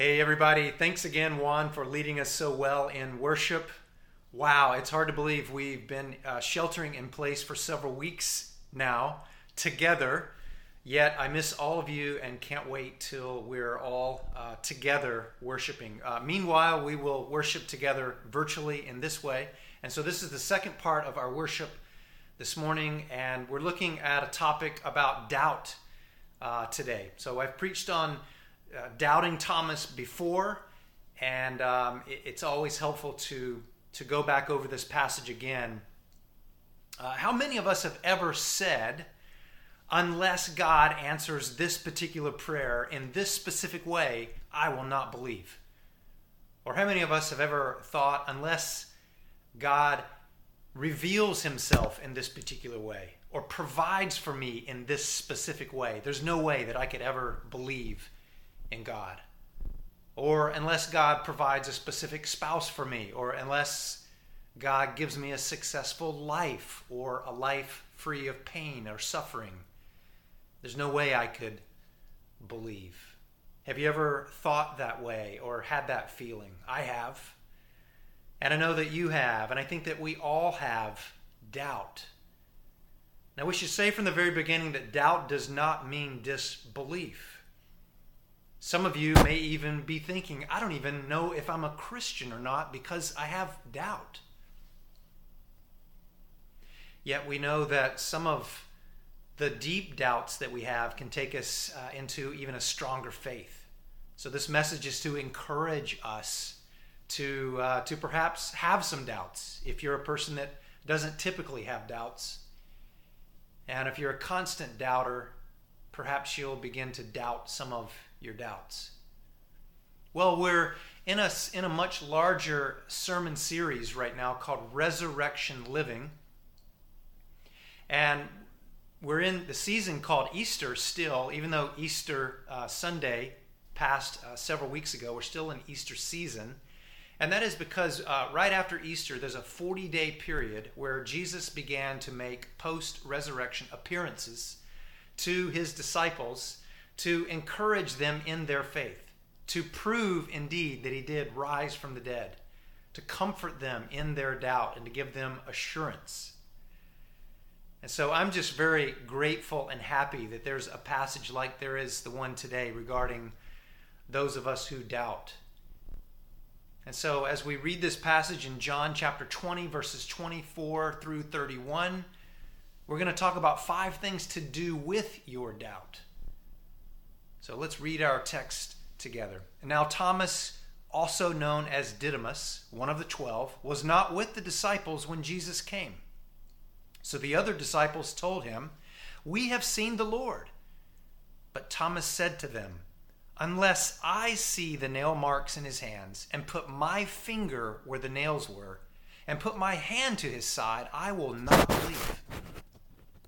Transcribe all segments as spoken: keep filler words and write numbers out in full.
Hey everybody, thanks again Juan for leading us so well in worship. Wow, it's hard to believe we've been uh, sheltering in place for several weeks now together, yet I miss all of you and can't wait till we're all uh, together worshiping. Uh, meanwhile, we will worship together virtually in this way, and so this is the second part of our worship this morning, and we're looking at a topic about doubt uh, today. So I've preached on uh, doubting Thomas before, and um, it, it's always helpful to to go back over this passage again. Uh, how many of us have ever said, unless God answers this particular prayer in this specific way, I will not believe? Or how many of us have ever thought, unless God reveals himself in this particular way or provides for me in this specific way, there's no way that I could ever believe in God? Or unless God provides a specific spouse for me, or unless God gives me a successful life, or a life free of pain or suffering, there's no way I could believe. Have you ever thought that way or had that feeling? I have. And I know that you have, and I think that we all have doubt. Now, we should say from the very beginning that doubt does not mean disbelief. Some of you may even be thinking, I don't even know if I'm a Christian or not because I have doubt. Yet we know that some of the deep doubts that we have can take us uh, into even a stronger faith. So this message is to encourage us to, uh, to perhaps have some doubts if you're a person that doesn't typically have doubts. And if you're a constant doubter, perhaps you'll begin to doubt some of your doubts. Well, we're in a, in a much larger sermon series right now called Resurrection Living. And we're in the season called Easter still, even though Easter uh, Sunday passed uh, several weeks ago, we're still in Easter season. And that is because uh, right after Easter, there's a forty-day period where Jesus began to make post-resurrection appearances to his disciples to encourage them in their faith, to prove indeed that he did rise from the dead, to comfort them in their doubt and to give them assurance. And so I'm just very grateful and happy that there's a passage like there is the one today regarding those of us who doubt. And so as we read this passage in John chapter twenty, verses twenty-four through thirty-one, we're going to talk about five things to do with your doubt. So let's read our text together. And now Thomas, also known as Didymus, one of the twelve, was not with the disciples when Jesus came. So the other disciples told him, "We have seen the Lord." But Thomas said to them, "Unless I see the nail marks in his hands and put my finger where the nails were and put my hand to his side, I will not believe."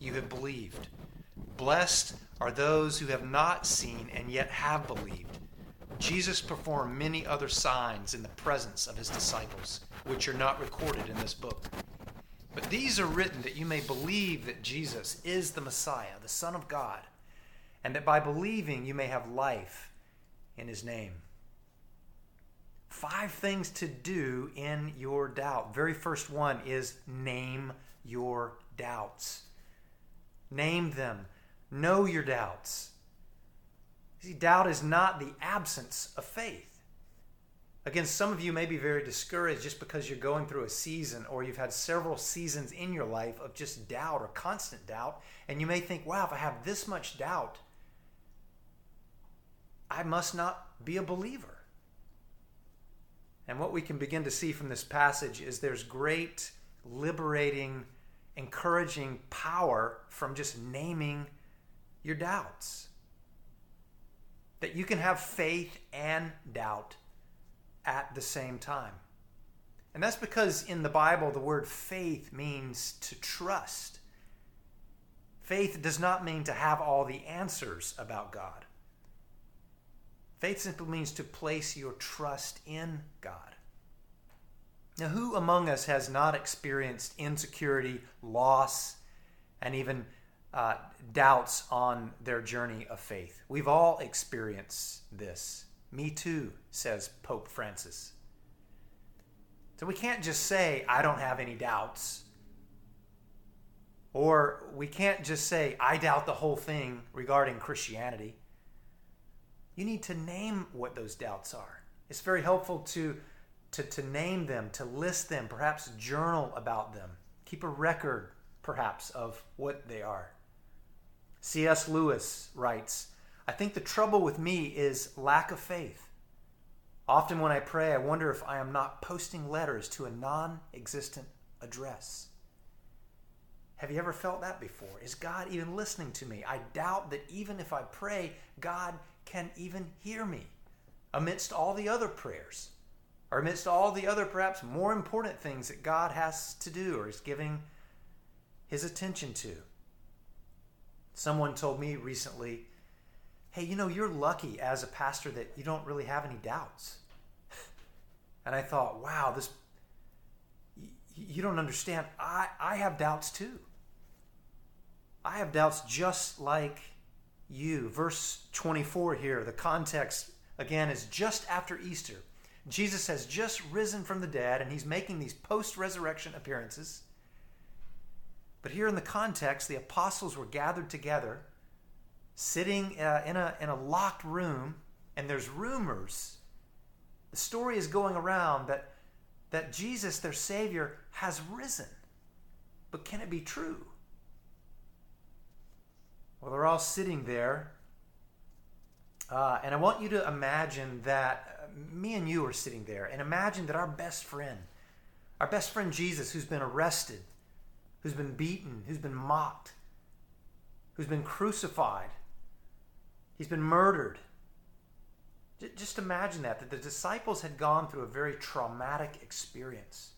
you have believed. Blessed are those who have not seen and yet have believed." Jesus performed many other signs in the presence of his disciples, which are not recorded in this book. But these are written that you may believe that Jesus is the Messiah, the Son of God, and that by believing you may have life in his name. Five things to do in your doubt. Very first one is name your doubts. Name them. Know your doubts. See, doubt is not the absence of faith. Again, some of you may be very discouraged just because you're going through a season or you've had several seasons in your life of just doubt or constant doubt, and you may think, wow, if I have this much doubt, I must not be a believer. And what we can begin to see from this passage is there's great liberating encouraging power from just naming your doubts. That you can have faith and doubt at the same time. And that's because in the Bible, the word faith means to trust. Faith does not mean to have all the answers about God. Faith simply means to place your trust in God. Now, who among us has not experienced insecurity, loss, and even uh, doubts on their journey of faith? We've all experienced this. Me too, says Pope Francis. So we can't just say, I don't have any doubts. Or we can't just say, I doubt the whole thing regarding Christianity. You need to name what those doubts are. It's very helpful to, to, to name them, to list them, perhaps journal about them. Keep a record, perhaps, of what they are. C S Lewis writes, I think the trouble with me is lack of faith. Often when I pray, I wonder if I am not posting letters to a non-existent address. Have you ever felt that before? Is God even listening to me? I doubt that even if I pray, God can even hear me amidst all the other prayers, or amidst all the other perhaps more important things that God has to do or is giving his attention to. Someone told me recently, hey, you know, you're lucky as a pastor that you don't really have any doubts. And I thought, wow, this, you don't understand. I, I have doubts too. I have doubts just like you. Verse twenty-four here, the context, again, is just after Easter. Jesus has just risen from the dead, and he's making these post-resurrection appearances. But here in the context, the apostles were gathered together, sitting uh, in a in a locked room, and there's rumors. The story is going around that, that Jesus, their Savior, has risen. But can it be true? Well, they're all sitting there, uh, and I want you to imagine that me and you are sitting there, and imagine that our best friend, our best friend Jesus, who's been arrested, who's been beaten, who's been mocked, who's been crucified, he's been murdered. Just imagine that, that the disciples had gone through a very traumatic experience.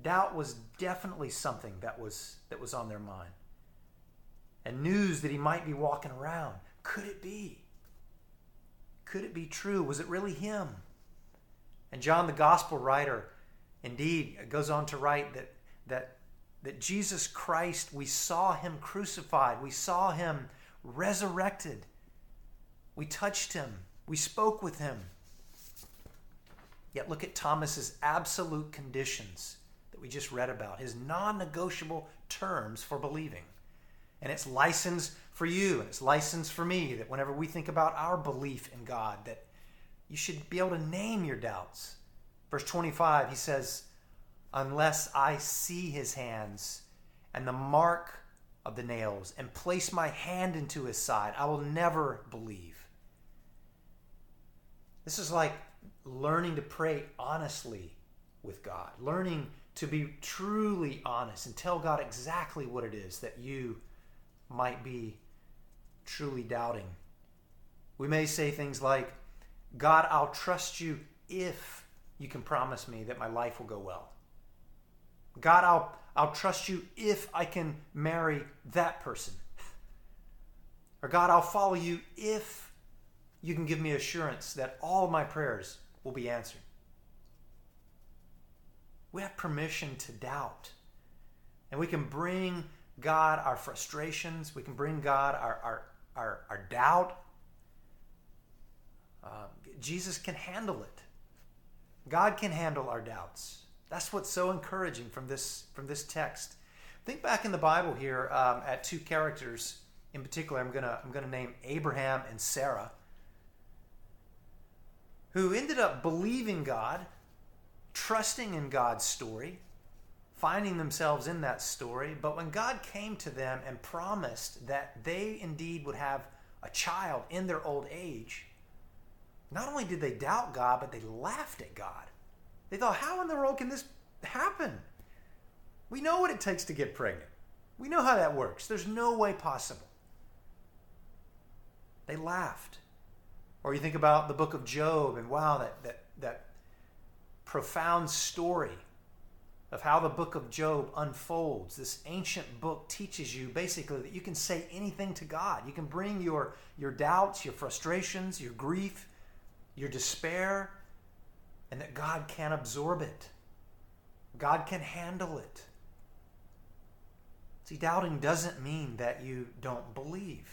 Doubt was definitely something that was, that was on their mind. And news that he might be walking around. Could it be? Could it be true? Was it really him? And John, the gospel writer, indeed, goes on to write that, that, that Jesus Christ, we saw him crucified. We saw him resurrected. We touched him. We spoke with him. Yet look at Thomas's absolute conditions that we just read about, his non-negotiable terms for believing. And it's license for you, and it's license for me, that whenever we think about our belief in God, that you should be able to name your doubts. Verse twenty-five, he says, unless I see his hands and the mark of the nails and place my hand into his side, I will never believe. This is like learning to pray honestly with God, learning to be truly honest and tell God exactly what it is that you might be truly doubting. We may say things like, God, I'll trust you if you can promise me that my life will go well. God, I'll, I'll trust you if I can marry that person. Or God, I'll follow you if you can give me assurance that all my prayers will be answered. We have permission to doubt. And we can bring God our frustrations. We can bring God our, our, our, our doubt. Uh, Jesus can handle it. God can handle our doubts. That's what's so encouraging from this from this text. Think back in the Bible here um, at two characters in particular. I'm gonna I'm gonna name Abraham and Sarah, who ended up believing God, trusting in God's story, finding themselves in that story. But when God came to them and promised that they indeed would have a child in their old age, not only did they doubt God, but they laughed at God. They thought, how in the world can this happen? We know what it takes to get pregnant. We know how that works. There's no way possible. They laughed. Or you think about the book of Job, and wow, that, that that profound story of how the book of Job unfolds. This ancient book teaches you basically that you can say anything to God. You can bring your, your doubts, your frustrations, your grief, your despair, and that God can absorb it. God can handle it. See, doubting doesn't mean that you don't believe.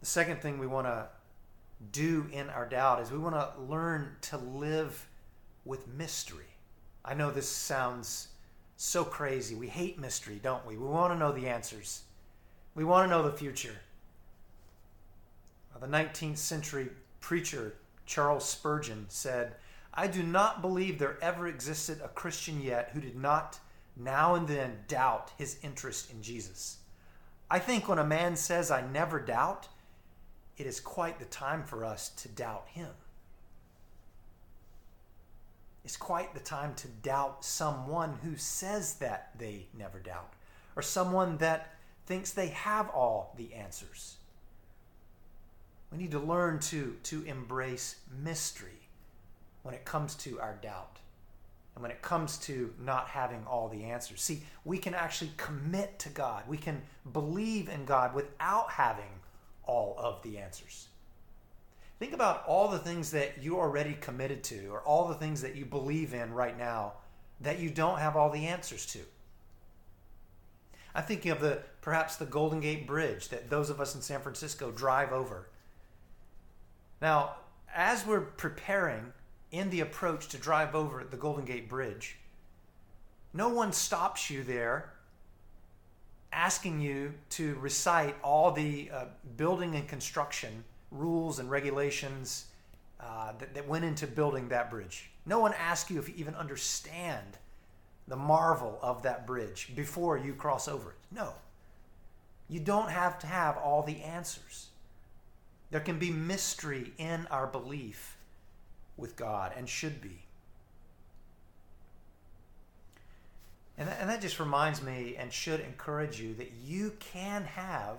The second thing we want to do in our doubt is we want to learn to live with mystery. I know this sounds so crazy. We hate mystery, don't we? We want to know the answers. We want to know the future. The nineteenth century preacher Charles Spurgeon said, "I do not believe there ever existed a Christian yet who did not now and then doubt his interest in Jesus. I think when a man says, 'I never doubt,' it is quite the time for us to doubt him." It's quite the time to doubt someone who says that they never doubt, or someone that thinks they have all the answers. We need to learn to, to embrace mystery when it comes to our doubt and when it comes to not having all the answers. See, we can actually commit to God. We can believe in God without having all of the answers. Think about all the things that you're already committed to, or all the things that you believe in right now that you don't have all the answers to. I'm thinking of the perhaps the Golden Gate Bridge that those of us in San Francisco drive over. Now, as we're preparing in the approach to drive over the Golden Gate Bridge, no one stops you there asking you to recite all the uh, building and construction rules and regulations uh, that, that went into building that bridge. No one asks you if you even understand the marvel of that bridge before you cross over it. No. You don't have to have all the answers. There can be mystery in our belief with God, and should be. And that, and that just reminds me and should encourage you that you can have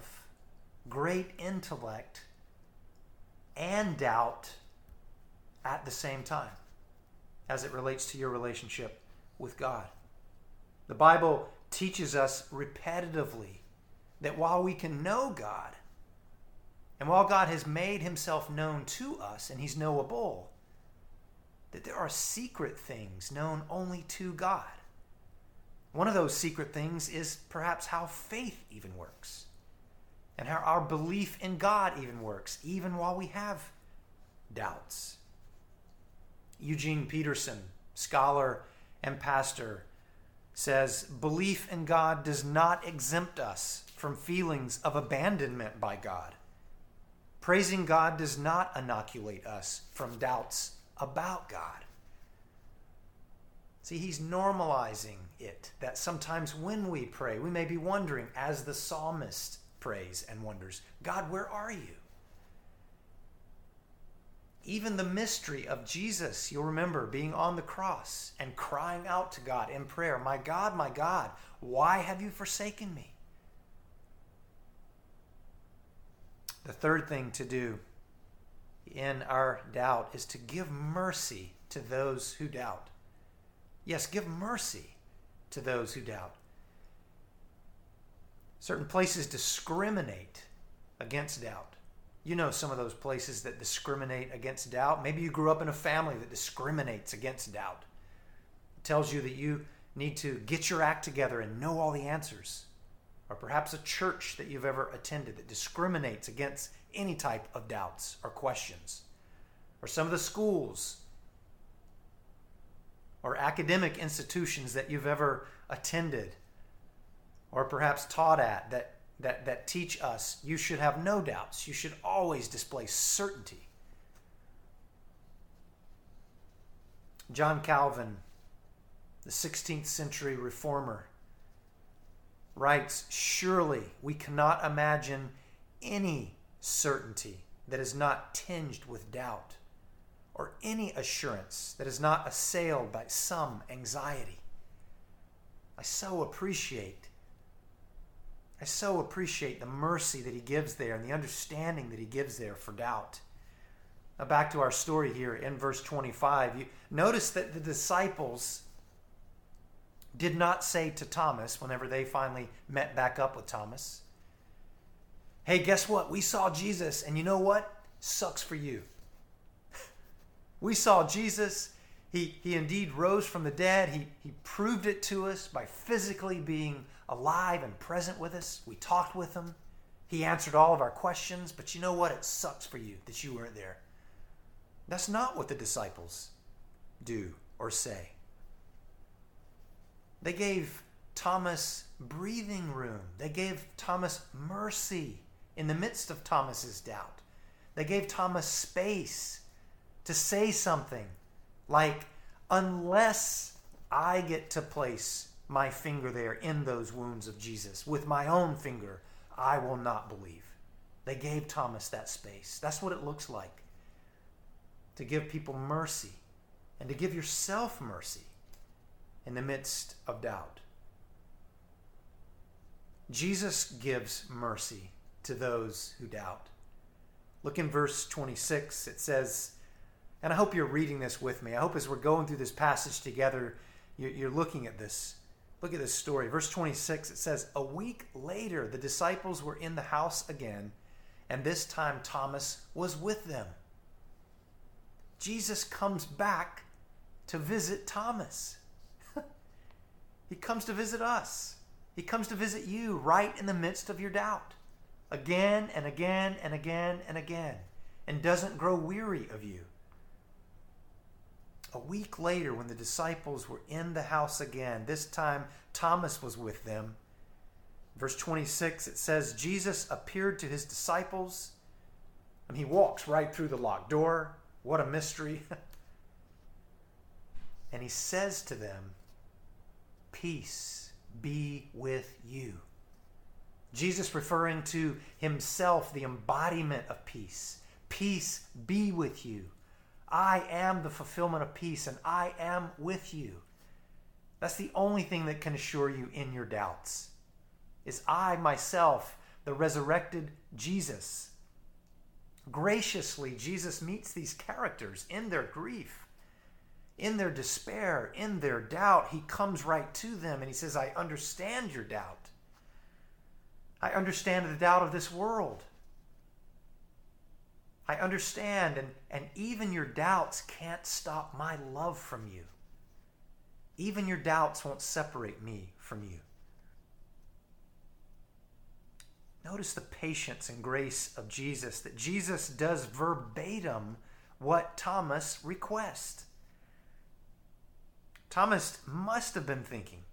great intellect and doubt at the same time as it relates to your relationship with God. The Bible teaches us repetitively that while we can know God, and while God has made himself known to us, and he's knowable, that there are secret things known only to God. One of those secret things is perhaps how faith even works, and how our belief in God even works, even while we have doubts. Eugene Peterson, scholar and pastor, says, "Belief in God does not exempt us from feelings of abandonment by God. Praising God does not inoculate us from doubts about God." See, he's normalizing it, that sometimes when we pray, we may be wondering, as the psalmist prays and wonders, "God, where are you?" Even the mystery of Jesus, you'll remember, being on the cross and crying out to God in prayer, "My God, my God, why have you forsaken me?" The third thing to do in our doubt is to give mercy to those who doubt. Yes, give mercy to those who doubt. Certain places discriminate against doubt. You know some of those places that discriminate against doubt. Maybe you grew up in a family that discriminates against doubt. It tells you that you need to get your act together and know all the answers. Or perhaps a church that you've ever attended that discriminates against any type of doubts or questions. Or some of the schools or academic institutions that you've ever attended or perhaps taught at that, that, that teach us you should have no doubts. You should always display certainty. John Calvin, the sixteenth century reformer, writes, "Surely we cannot imagine any certainty that is not tinged with doubt, or any assurance that is not assailed by some anxiety." I so appreciate, I so appreciate the mercy that he gives there and the understanding that he gives there for doubt. Uh, back to our story here in verse twenty-five. You notice that the disciples did not say to Thomas, whenever they finally met back up with Thomas, hey, guess what? We saw Jesus, and you know what? Sucks for you. We saw Jesus. He, he indeed rose from the dead. He, he proved it to us by physically being alive and present with us. We talked with him. He answered all of our questions. But you know what? It sucks for you that you weren't there. That's not what the disciples do or say. They gave Thomas breathing room. They gave Thomas mercy in the midst of Thomas's doubt. They gave Thomas space to say something like, unless I get to place my finger there in those wounds of Jesus with my own finger, I will not believe. They gave Thomas that space. That's what it looks like to give people mercy and to give yourself mercy in the midst of doubt. Jesus gives mercy to those who doubt. Look in verse twenty-six. It says, and I hope you're reading this with me. I hope as we're going through this passage together, you're looking at this. Look at this story. Verse twenty-six, it says, a week later, the disciples were in the house again, and this time Thomas was with them. Jesus comes back to visit Thomas. He comes to visit us. He comes to visit you right in the midst of your doubt, again and again and again and again, and doesn't grow weary of you. A week later, when the disciples were in the house again, this time Thomas was with them. Verse twenty-six, it says, Jesus appeared to his disciples, and he walks right through the locked door. What a mystery. And he says to them, peace be with you. Jesus referring to himself, the embodiment of peace. Peace be with you. I am the fulfillment of peace, and I am with you. That's the only thing that can assure you in your doubts, is I myself, the resurrected Jesus. Graciously, Jesus meets these characters in their grief, in their despair, in their doubt. He comes right to them, and he says, I understand your doubt. I understand the doubt of this world. I understand, and, and even your doubts can't stop my love from you. Even your doubts won't separate me from you. Notice the patience and grace of Jesus, that Jesus does verbatim what Thomas requests. Thomas must have been thinking,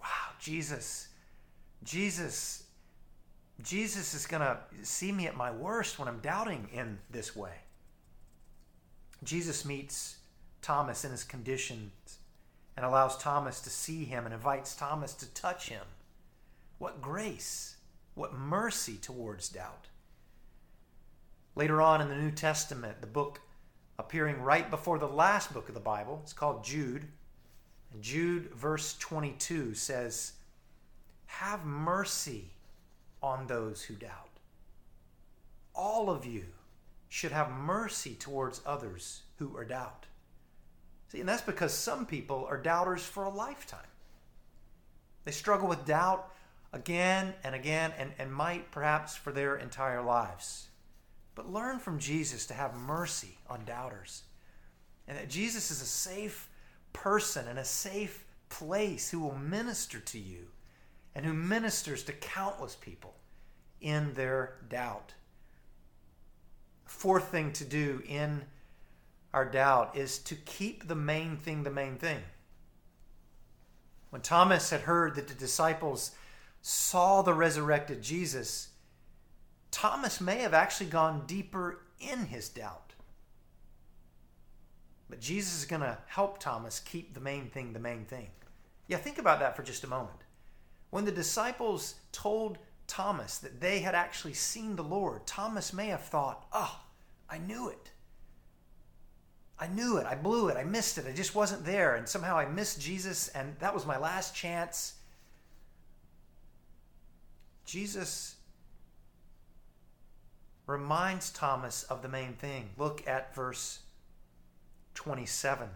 wow, Jesus, Jesus, Jesus is going to see me at my worst when I'm doubting in this way. Jesus meets Thomas in his condition and allows Thomas to see him and invites Thomas to touch him. What grace, what mercy towards doubt. Later on in the New Testament, the book appearing right before the last book of the Bible, it's called Jude. And Jude verse twenty-two says, have mercy on those who doubt. All of you should have mercy towards others who are doubt. See, and that's because some people are doubters for a lifetime. They struggle with doubt again and again and, and might perhaps for their entire lives. But learn from Jesus to have mercy on doubters. And that Jesus is a safe person and a safe place who will minister to you and who ministers to countless people in their doubt. Fourth thing to do in our doubt is to keep the main thing the main thing. When Thomas had heard that the disciples saw the resurrected Jesus, Thomas may have actually gone deeper in his doubt. But Jesus is going to help Thomas keep the main thing the main thing. Yeah, think about that for just a moment. When the disciples told Thomas that they had actually seen the Lord, Thomas may have thought, oh, I knew it. I knew it. I blew it. I missed it. I just wasn't there. And somehow I missed Jesus, and that was my last chance. Jesus reminds Thomas of the main thing. Look at verse twenty-seven.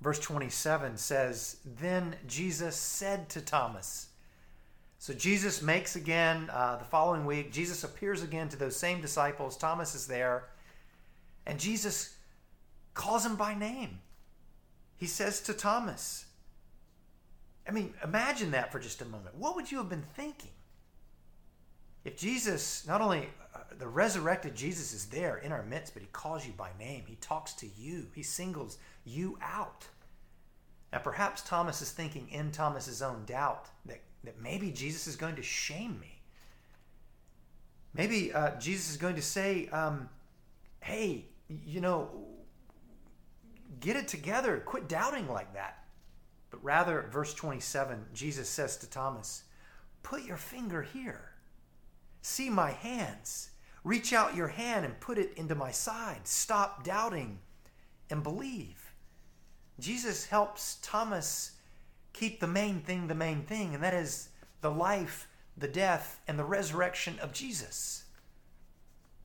Verse twenty-seven says, "Then Jesus said to Thomas." So Jesus makes again uh, the following week. Jesus appears again to those same disciples. Thomas is there. And Jesus calls him by name. He says to Thomas. I mean, imagine that for just a moment. What would you have been thinking? If Jesus, not only uh, the resurrected Jesus is there in our midst, but he calls you by name. He talks to you. He singles you out. Now, perhaps Thomas is thinking in Thomas's own doubt that, that maybe Jesus is going to shame me. Maybe uh, Jesus is going to say, um, hey, you know, get it together. Quit doubting like that. But rather, verse twenty-seven, Jesus says to Thomas, "Put your finger here. See my hands. Reach out your hand and put it into my side. Stop doubting and believe." Jesus helps Thomas keep the main thing the main thing, and that is the life, the death, and the resurrection of Jesus.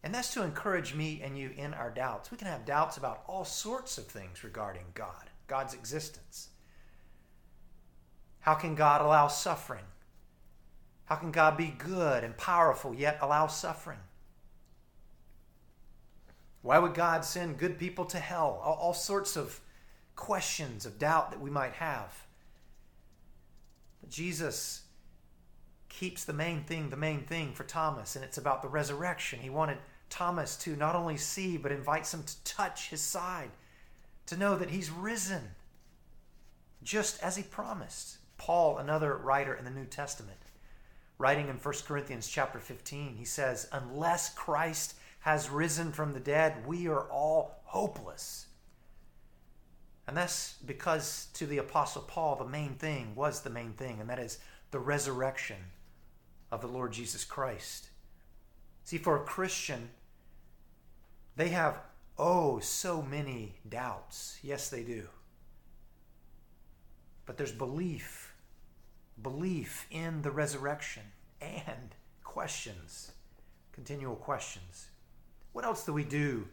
And that's to encourage me and you in our doubts. We can have doubts about all sorts of things regarding God, God's existence. How can God allow suffering? How can God be good and powerful yet allow suffering? Why would God send good people to hell? All, all sorts of questions of doubt that we might have. But Jesus keeps the main thing the main thing for Thomas, and it's about the resurrection. He wanted Thomas to not only see, but invites him to touch his side, to know that he's risen, just as he promised. Paul, another writer in the New Testament, writing in First Corinthians chapter fifteen, he says, "Unless Christ has risen from the dead, we are all hopeless." And that's because to the Apostle Paul, the main thing was the main thing, and that is the resurrection of the Lord Jesus Christ. See, for a Christian, they have, oh, so many doubts. Yes, they do. But there's belief. Belief in the resurrection and questions, continual questions. What else do we do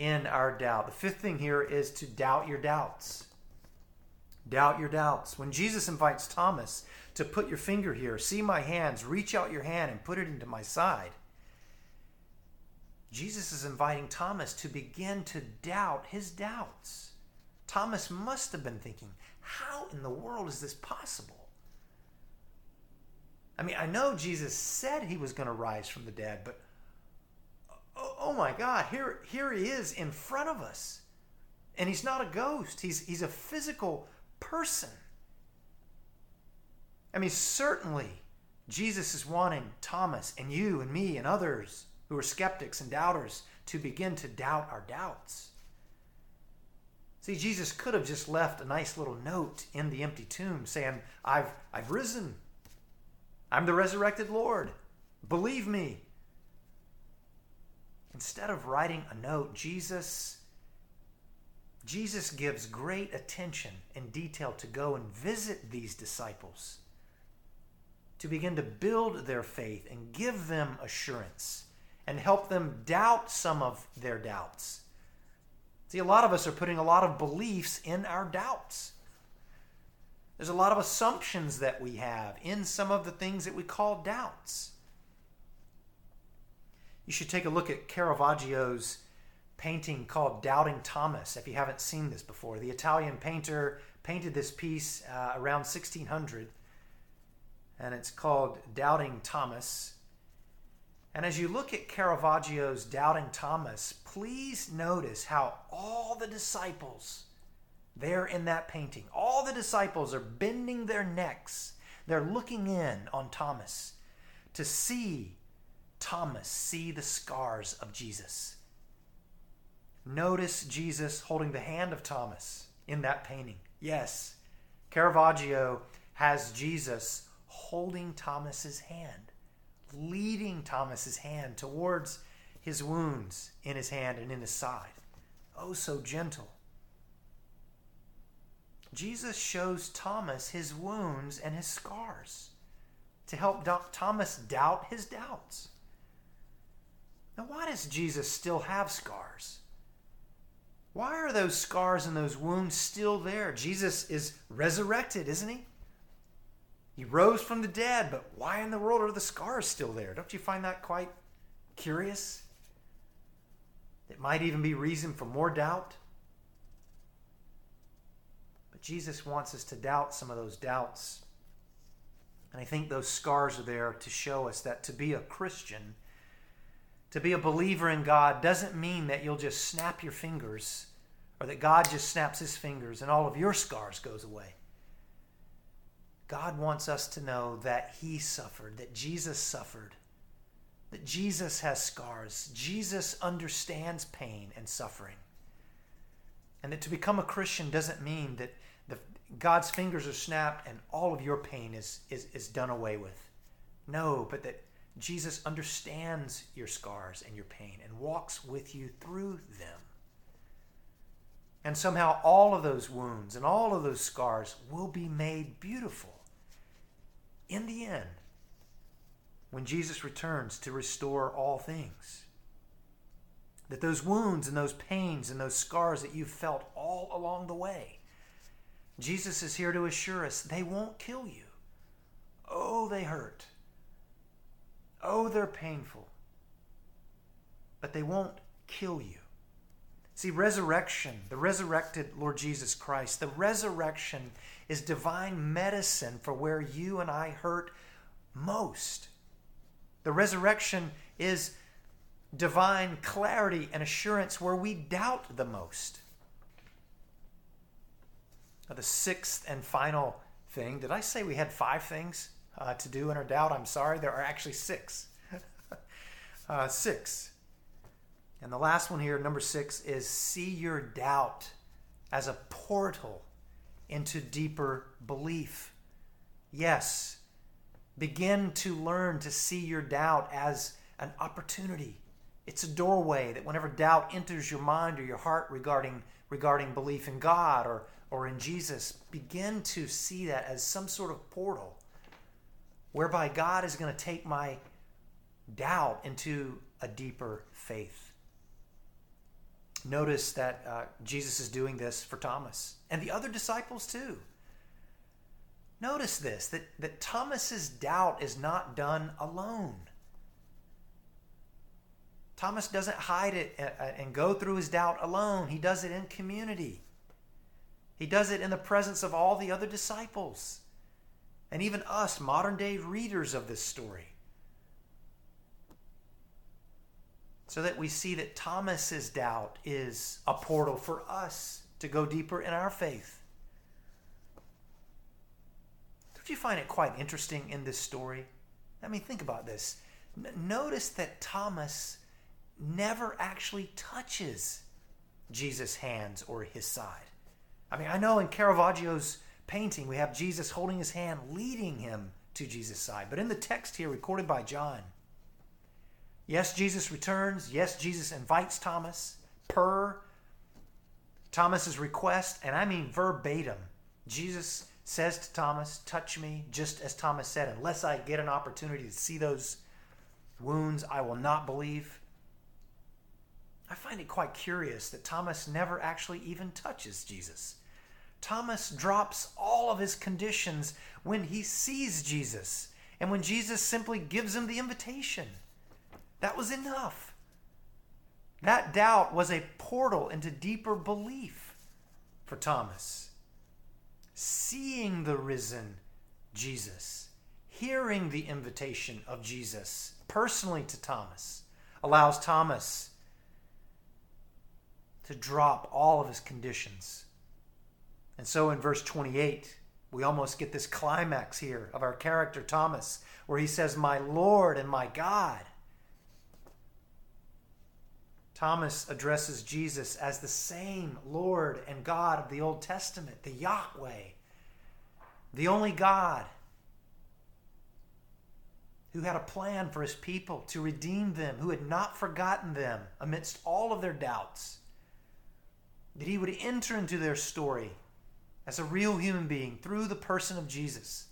in our doubt? The fifth thing here is to doubt your doubts. Doubt your doubts. When Jesus invites Thomas to put your finger here, see my hands, reach out your hand and put it into my side, Jesus is inviting Thomas to begin to doubt his doubts. Thomas must have been thinking, how in the world is this possible? I mean, I know Jesus said he was going to rise from the dead, but oh, oh my God, here, here he is in front of us. And he's not a ghost. He's, he's a physical person. I mean, certainly Jesus is wanting Thomas and you and me and others who are skeptics and doubters to begin to doubt our doubts. See, Jesus could have just left a nice little note in the empty tomb saying, I've, I've risen. I'm the resurrected Lord. Believe me. Instead of writing a note, Jesus, Jesus gives great attention and detail to go and visit these disciples, to begin to build their faith and give them assurance and help them doubt some of their doubts. See, a lot of us are putting a lot of beliefs in our doubts. There's a lot of assumptions that we have in some of the things that we call doubts. You should take a look at Caravaggio's painting called Doubting Thomas, if you haven't seen this before. The Italian painter painted this piece uh, around sixteen hundred, and it's called Doubting Thomas. And as you look at Caravaggio's Doubting Thomas, please notice how all the disciples there in that painting, all the disciples are bending their necks. They're looking in on Thomas to see Thomas see the scars of Jesus. Notice Jesus holding the hand of Thomas in that painting. Yes, Caravaggio has Jesus holding Thomas's hand, leading Thomas's hand towards his wounds in his hand and in his side. Oh, so gentle. Jesus shows Thomas his wounds and his scars to help Thomas doubt his doubts. Now, why does Jesus still have scars? Why are those scars and those wounds still there? Jesus is resurrected, isn't he? He rose from the dead, but why in the world are the scars still there? Don't you find that quite curious? It might even be reason for more doubt. But Jesus wants us to doubt some of those doubts. And I think those scars are there to show us that to be a Christian, to be a believer in God, doesn't mean that you'll just snap your fingers or that God just snaps his fingers and all of your scars goes away. God wants us to know that he suffered, that Jesus suffered, that Jesus has scars. Jesus understands pain and suffering. And that to become a Christian doesn't mean that the, God's fingers are snapped and all of your pain is, is, is done away with. No, but that Jesus understands your scars and your pain and walks with you through them. And somehow all of those wounds and all of those scars will be made beautiful in the end when Jesus returns to restore all things. That those wounds and those pains and those scars that you've felt all along the way, Jesus is here to assure us they won't kill you. Oh, they hurt. Oh, they're painful, but they won't kill you. See, resurrection, the resurrected Lord Jesus Christ, the resurrection is divine medicine for where you and I hurt most. The resurrection is divine clarity and assurance where we doubt the most. Now, the sixth and final thing, did I say we had five things? Uh, to do in our doubt, I'm sorry, there are actually six. uh, six. And the last one here, number six, is see your doubt as a portal into deeper belief. Yes, begin to learn to see your doubt as an opportunity. It's a doorway that whenever doubt enters your mind or your heart regarding regarding belief in God or, or in Jesus, begin to see that as some sort of portal whereby God is going to take my doubt into a deeper faith. Notice that uh, Jesus is doing this for Thomas and the other disciples too. Notice this, that, that Thomas's doubt is not done alone. Thomas doesn't hide it and go through his doubt alone. He does it in community. He does it in the presence of all the other disciples. And even us, modern-day readers of this story. So that we see that Thomas's doubt is a portal for us to go deeper in our faith. Don't you find it quite interesting in this story? I mean, think about this. Notice that Thomas never actually touches Jesus' hands or his side. I mean, I know in Caravaggio's painting, we have Jesus holding his hand, leading him to Jesus' side. But in the text here recorded by John, yes, Jesus returns. Yes, Jesus invites Thomas per Thomas's request. And I mean verbatim. Jesus says to Thomas, touch me, just as Thomas said, unless I get an opportunity to see those wounds, I will not believe. I find it quite curious that Thomas never actually even touches Jesus. Thomas drops all of his conditions when he sees Jesus and when Jesus simply gives him the invitation. That was enough. That doubt was a portal into deeper belief for Thomas. Seeing the risen Jesus, hearing the invitation of Jesus personally to Thomas, allows Thomas to drop all of his conditions. And so in verse twenty-eight, we almost get this climax here of our character Thomas, where he says, my Lord and my God. Thomas addresses Jesus as the same Lord and God of the Old Testament, the Yahweh, the only God who had a plan for his people to redeem them, who had not forgotten them amidst all of their doubts, that he would enter into their story as a real human being, through the person of Jesus,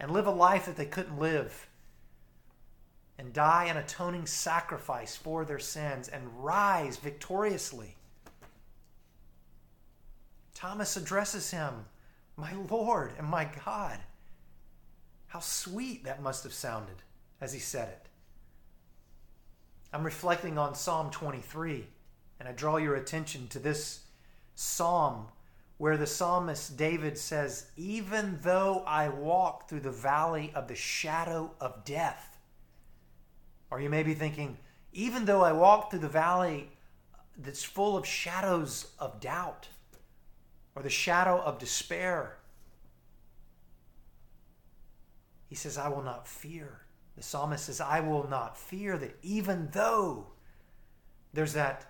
and live a life that they couldn't live, and die an atoning sacrifice for their sins and rise victoriously. Thomas addresses him, "My Lord and my God." How sweet that must have sounded as he said it. I'm reflecting on Psalm twenty-three, and I draw your attention to this psalm where the psalmist David says, "Even though I walk through the valley of the shadow of death." Or you may be thinking, even though I walk through the valley that's full of shadows of doubt or the shadow of despair, he says, I will not fear. The psalmist says, I will not fear, that even though there's that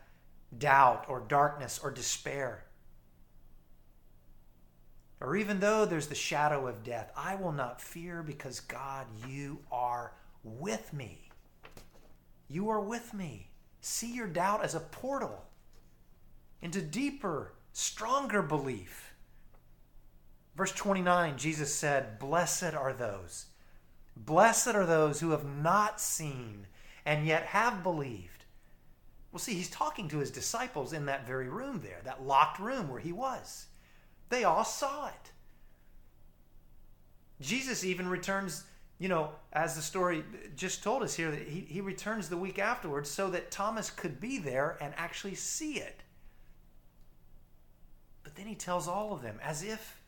doubt or darkness or despair, or even though there's the shadow of death, I will not fear, because God, you are with me. You are with me. See your doubt as a portal into deeper, stronger belief. Verse twenty-nine, Jesus said, Blessed are those. Blessed are those who have not seen and yet have believed. Well, see, he's talking to his disciples in that very room there, that locked room where he was. They all saw it. Jesus even returns, you know, as the story just told us here, that he, he returns the week afterwards so that Thomas could be there and actually see it. But then he tells all of them, as if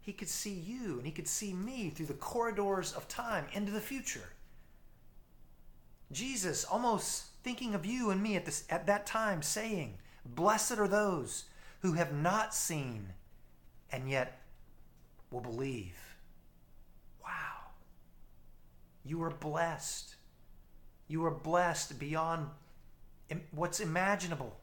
he could see you and he could see me through the corridors of time into the future. Jesus, almost thinking of you and me at this at that time, saying, Blessed are those who have not seen and yet will believe. Wow. You are blessed. You are blessed beyond what's imaginable.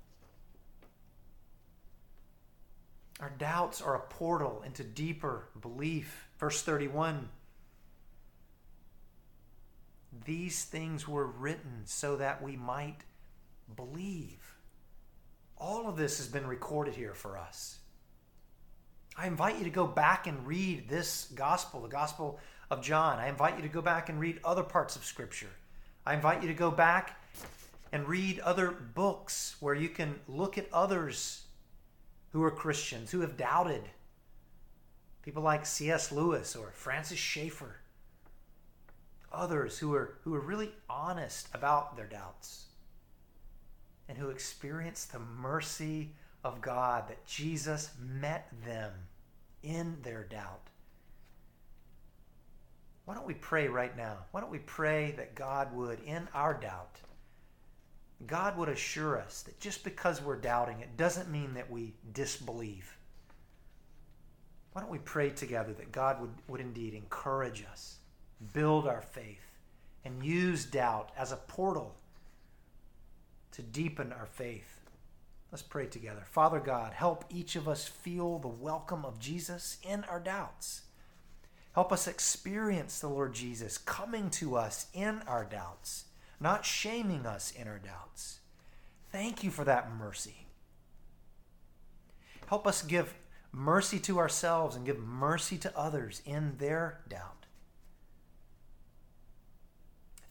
Our doubts are a portal into deeper belief. Verse thirty-one, these things were written so that we might believe. All of this has been recorded here for us. I invite you to go back and read this gospel, the Gospel of John. I invite you to go back and read other parts of Scripture. I invite you to go back and read other books where you can look at others who are Christians, who have doubted. People like C S Lewis or Francis Schaeffer. Others who are, who are really honest about their doubts and who experience the mercy of God, that Jesus met them in their doubt. Why don't we pray right now? Why don't we pray that God would, in our doubt, God would assure us that just because we're doubting, it doesn't mean that we disbelieve. Why don't we pray together that God would, would indeed encourage us, build our faith, and use doubt as a portal to deepen our faith. Let's pray together. Father God, help each of us feel the welcome of Jesus in our doubts. Help us experience the Lord Jesus coming to us in our doubts, not shaming us in our doubts. Thank you for that mercy. Help us give mercy to ourselves and give mercy to others in their doubt.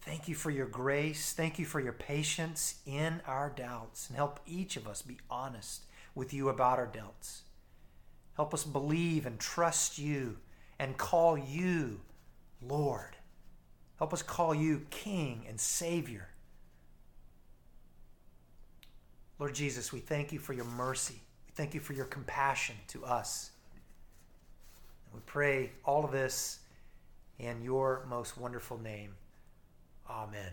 Thank you for your grace. Thank you for your patience in our doubts. And help each of us be honest with you about our doubts. Help us believe and trust you and call you Lord. Help us call you King and Savior. Lord Jesus, we thank you for your mercy. We thank you for your compassion to us. And we pray all of this in your most wonderful name. Amen.